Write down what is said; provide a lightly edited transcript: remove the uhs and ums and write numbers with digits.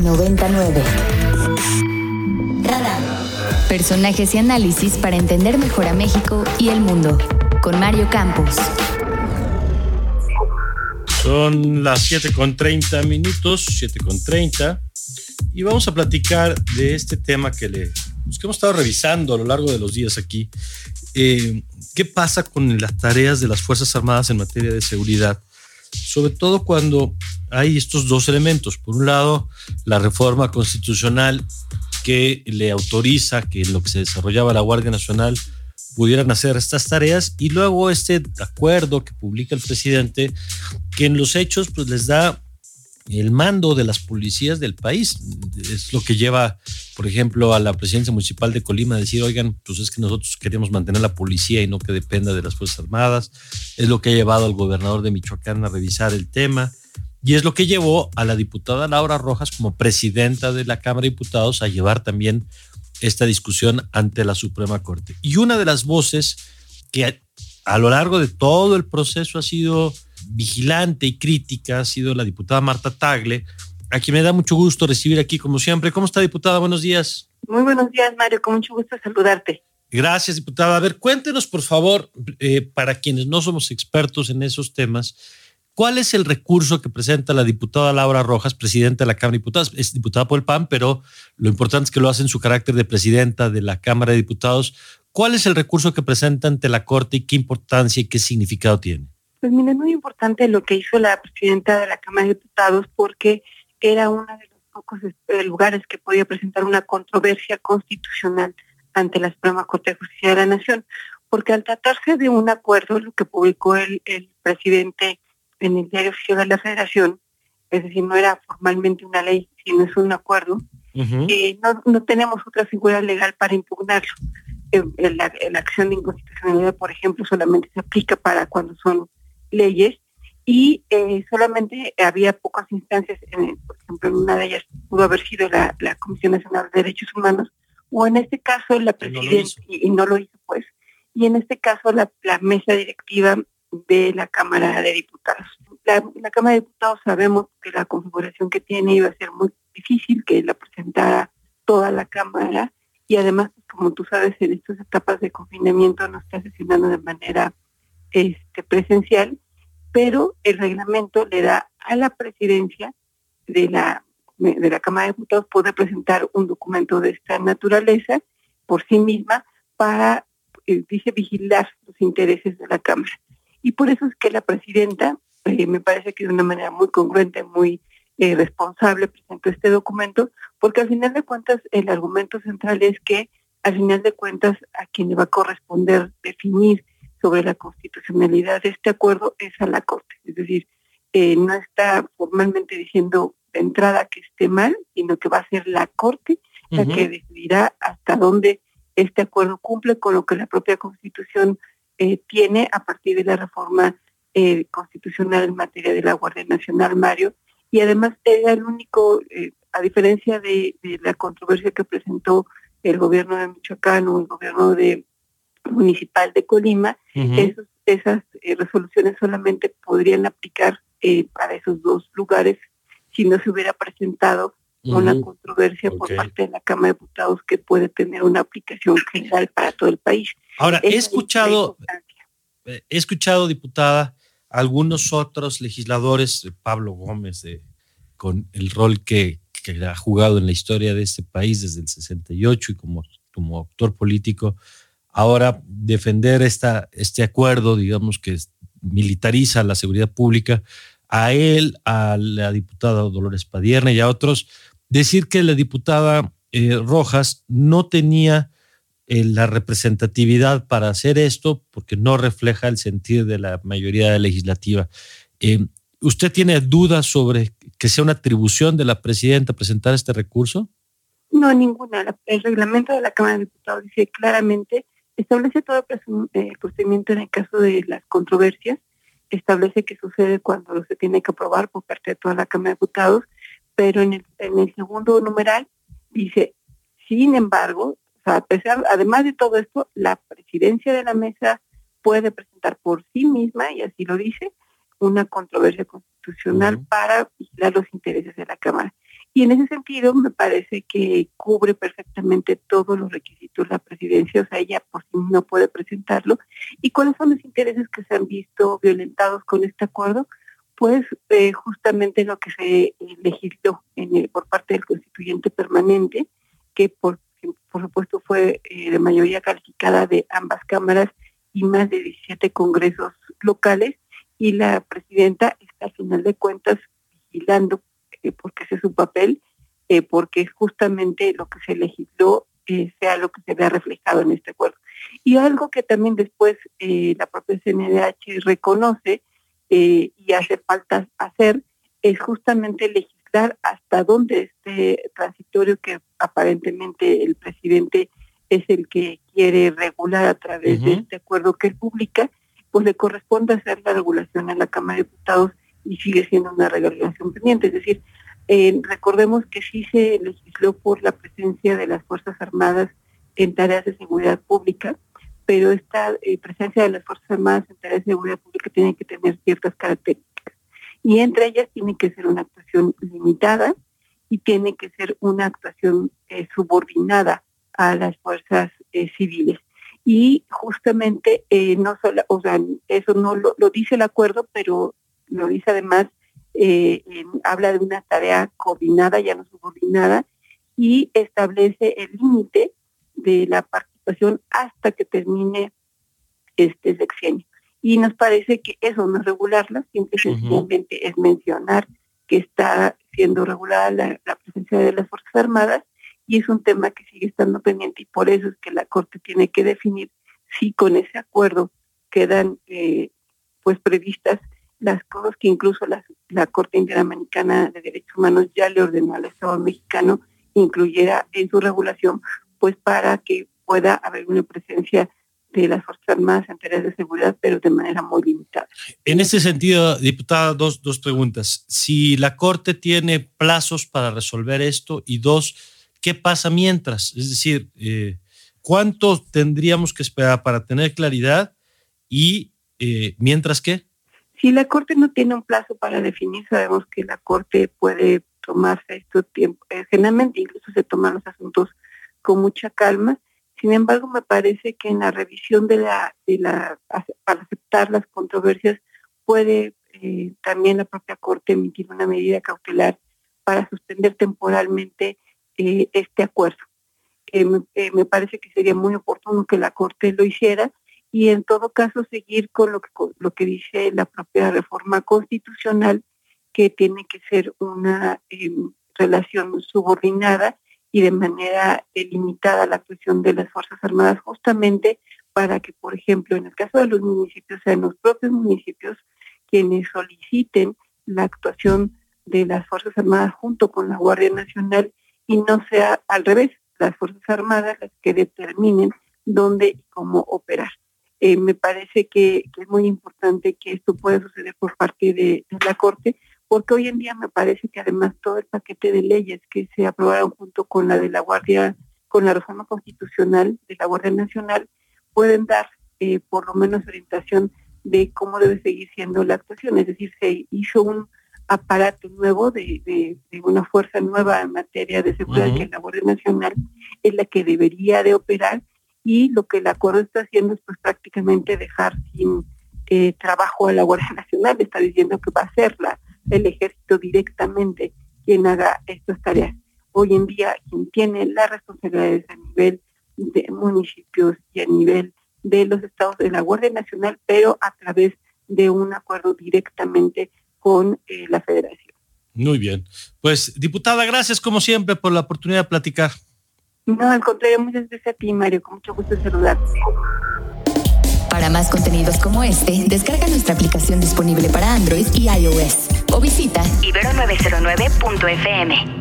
ibero909. Radar. Personajes y análisis para entender mejor a México y el mundo. Con Mario Campos. Son las 7:30 minutos. Y vamos a platicar de este tema que hemos estado revisando a lo largo de los días aquí. ¿Qué pasa con las tareas de las Fuerzas Armadas en materia de seguridad? Sobre todo cuando hay estos dos elementos. Por un lado, la reforma constitucional que le autoriza que en lo que se desarrollaba la Guardia Nacional pudieran hacer estas tareas, y luego este acuerdo que publica el presidente, que en los hechos pues les da el mando de las policías del país. Es lo que lleva, por ejemplo, a la presidencia municipal de Colima a decir, oigan, pues es que nosotros queremos mantener la policía y no que dependa de las Fuerzas Armadas. Es lo que ha llevado al gobernador de Michoacán a revisar el tema, y es lo que llevó a la diputada Laura Rojas como presidenta de la Cámara de Diputados a llevar también esta discusión ante la Suprema Corte. Y una de las voces que a lo largo de todo el proceso ha sido vigilante y crítica ha sido la diputada Marta Tagle, a quien me da mucho gusto recibir aquí como siempre. ¿Cómo está, diputada? Buenos días. Muy buenos días, Mario, con mucho gusto saludarte. Gracias, diputada. A ver, cuéntenos por favor, para quienes no somos expertos en esos temas, ¿cuál es el recurso que presenta la diputada Laura Rojas, presidenta de la Cámara de Diputados? Es diputada por el PAN, pero lo importante es que lo hace en su carácter de presidenta de la Cámara de Diputados. ¿Cuál es el recurso que presenta ante la Corte y qué importancia y qué significado tiene? Pues mira, es muy importante lo que hizo la presidenta de la Cámara de Diputados, porque era uno de los pocos lugares que podía presentar una controversia constitucional ante la Suprema Corte de Justicia de la Nación, porque al tratarse de un acuerdo, lo que publicó el presidente en el Diario Oficial de la Federación, es decir, no era formalmente una ley, sino es un acuerdo, no tenemos otra figura legal para impugnarlo. La acción de inconstitucionalidad, por ejemplo, solamente se aplica para cuando son leyes, y solamente había pocas instancias, por ejemplo, en una de ellas pudo haber sido la Comisión Nacional de Derechos Humanos, o en este caso la presidenta, y no lo hizo, pues, y en este caso la mesa directiva de la Cámara de Diputados. La Cámara de Diputados sabemos que la configuración que tiene iba a ser muy difícil, que la presentara toda la Cámara, y además, como tú sabes, en estas etapas de confinamiento no está sesionando de manera presencial, pero el reglamento le da a la presidencia de la Cámara de Diputados poder presentar un documento de esta naturaleza por sí misma para, dice, vigilar los intereses de la Cámara. Y por eso es que la presidenta, me parece que de una manera muy congruente, muy responsable, presentó este documento, porque al final de cuentas el argumento central es que al final de cuentas a quien le va a corresponder definir sobre la constitucionalidad de este acuerdo es a la Corte. Es decir, no está formalmente diciendo de entrada que esté mal, sino que va a ser la Corte la que decidirá hasta dónde este acuerdo cumple con lo que la propia Constitución tiene a partir de la reforma constitucional en materia de la Guardia Nacional, Mario, y además era el único, a diferencia de la controversia que presentó el gobierno de Michoacán o el gobierno municipal de Colima, esas resoluciones solamente podrían aplicar para esos dos lugares si no se hubiera presentado una controversia por parte de la Cámara de Diputados que puede tener una aplicación general para todo el país. Ahora, he escuchado, diputada, algunos otros legisladores, Pablo Gómez, con el rol que ha jugado en la historia de este país desde el 68 y como actor político, ahora defender este acuerdo, digamos, que militariza la seguridad pública, a él, a la diputada Dolores Padierna y a otros, decir que la diputada Rojas no tenía la representatividad para hacer esto porque no refleja el sentir de la mayoría legislativa. ¿Usted tiene dudas sobre que sea una atribución de la presidenta presentar este recurso? No, ninguna. El reglamento de la Cámara de Diputados dice claramente, establece todo el procedimiento en el caso de las controversias, establece que sucede cuando se tiene que aprobar por parte de toda la Cámara de Diputados, pero en el segundo numeral dice, sin embargo, o sea, además de todo esto, la presidencia de la mesa puede presentar por sí misma, y así lo dice, una controversia constitucional para vigilar los intereses de la Cámara. Y en ese sentido me parece que cubre perfectamente todos los requisitos de la presidencia, o sea, ella por sí no puede presentarlo. ¿Y cuáles son los intereses que se han visto violentados con este acuerdo? Pues justamente lo que se legisló por parte del constituyente permanente, que por supuesto fue de mayoría calificada de ambas cámaras y más de 17 congresos locales, y la presidenta está al final de cuentas vigilando porque ese es su papel, porque justamente lo que se legisló sea lo que se vea reflejado en este acuerdo. Y algo que también después la propia CNDH reconoce y hace falta hacer es justamente legislar hasta dónde este transitorio que aparentemente el presidente es el que quiere regular a través de este acuerdo que él publica, pues le corresponde hacer la regulación a la Cámara de Diputados y sigue siendo una regulación pendiente. Es decir, recordemos que sí se legisló por la presencia de las Fuerzas Armadas en tareas de seguridad pública, pero esta presencia de las Fuerzas Armadas en tareas de seguridad pública tiene que tener ciertas características. Y entre ellas tiene que ser una actuación limitada y tiene que ser una actuación subordinada a las fuerzas civiles. Y justamente, no solo, o sea, eso no lo dice el acuerdo, pero lo dice además, habla de una tarea coordinada, ya no subordinada, y establece el límite de la participación hasta que termine este sexenio. Y nos parece que eso no es regularla, simplemente es mencionar que está siendo regulada la presencia de las Fuerzas Armadas, y es un tema que sigue estando pendiente, y por eso es que la Corte tiene que definir si con ese acuerdo quedan pues previstas las cosas que incluso la Corte Interamericana de Derechos Humanos ya le ordenó al Estado mexicano incluyera en su regulación, pues para que pueda haber una presencia de las Fuerzas Armadas en tareas de seguridad, pero de manera muy limitada. En ese sentido, diputada, dos preguntas. Si la Corte tiene plazos para resolver esto, y dos, ¿qué pasa mientras? Es decir, ¿cuánto tendríamos que esperar para tener claridad y mientras qué? Si la Corte no tiene un plazo para definir, sabemos que la Corte puede tomarse estos tiempos. Generalmente incluso se toman los asuntos con mucha calma. Sin embargo, me parece que en la revisión para aceptar las controversias puede también la propia Corte emitir una medida cautelar para suspender temporalmente este acuerdo. Me parece que sería muy oportuno que la Corte lo hiciera, y en todo caso seguir con lo que dice la propia reforma constitucional, que tiene que ser una relación subordinada y de manera limitada la actuación de las Fuerzas Armadas, justamente para que, por ejemplo, en el caso de los municipios, sean los propios municipios quienes soliciten la actuación de las Fuerzas Armadas junto con la Guardia Nacional, y no sea al revés, las Fuerzas Armadas las que determinen dónde y cómo operar. Me parece que es muy importante que esto pueda suceder por parte de la Corte, porque hoy en día me parece que además todo el paquete de leyes que se aprobaron junto con la de la Guardia, con la reforma constitucional de la Guardia Nacional, pueden dar por lo menos orientación de cómo debe seguir siendo la actuación. Es decir, se hizo un aparato nuevo de una fuerza nueva en materia de seguridad, que la Guardia Nacional es la que debería de operar. Y lo que el acuerdo está haciendo es pues prácticamente dejar sin trabajo a la Guardia Nacional. Está diciendo que va a ser el ejército directamente quien haga estas tareas. Hoy en día quien tiene las responsabilidades a nivel de municipios y a nivel de los estados de la Guardia Nacional, pero a través de un acuerdo directamente con la Federación. Muy bien. Pues, diputada, gracias como siempre por la oportunidad de platicar. No, al contrario, muchas gracias a ti, Mario, con mucho gusto saludarte. Para más contenidos como este, descarga nuestra aplicación disponible para Android y iOS o visita ibero909.fm.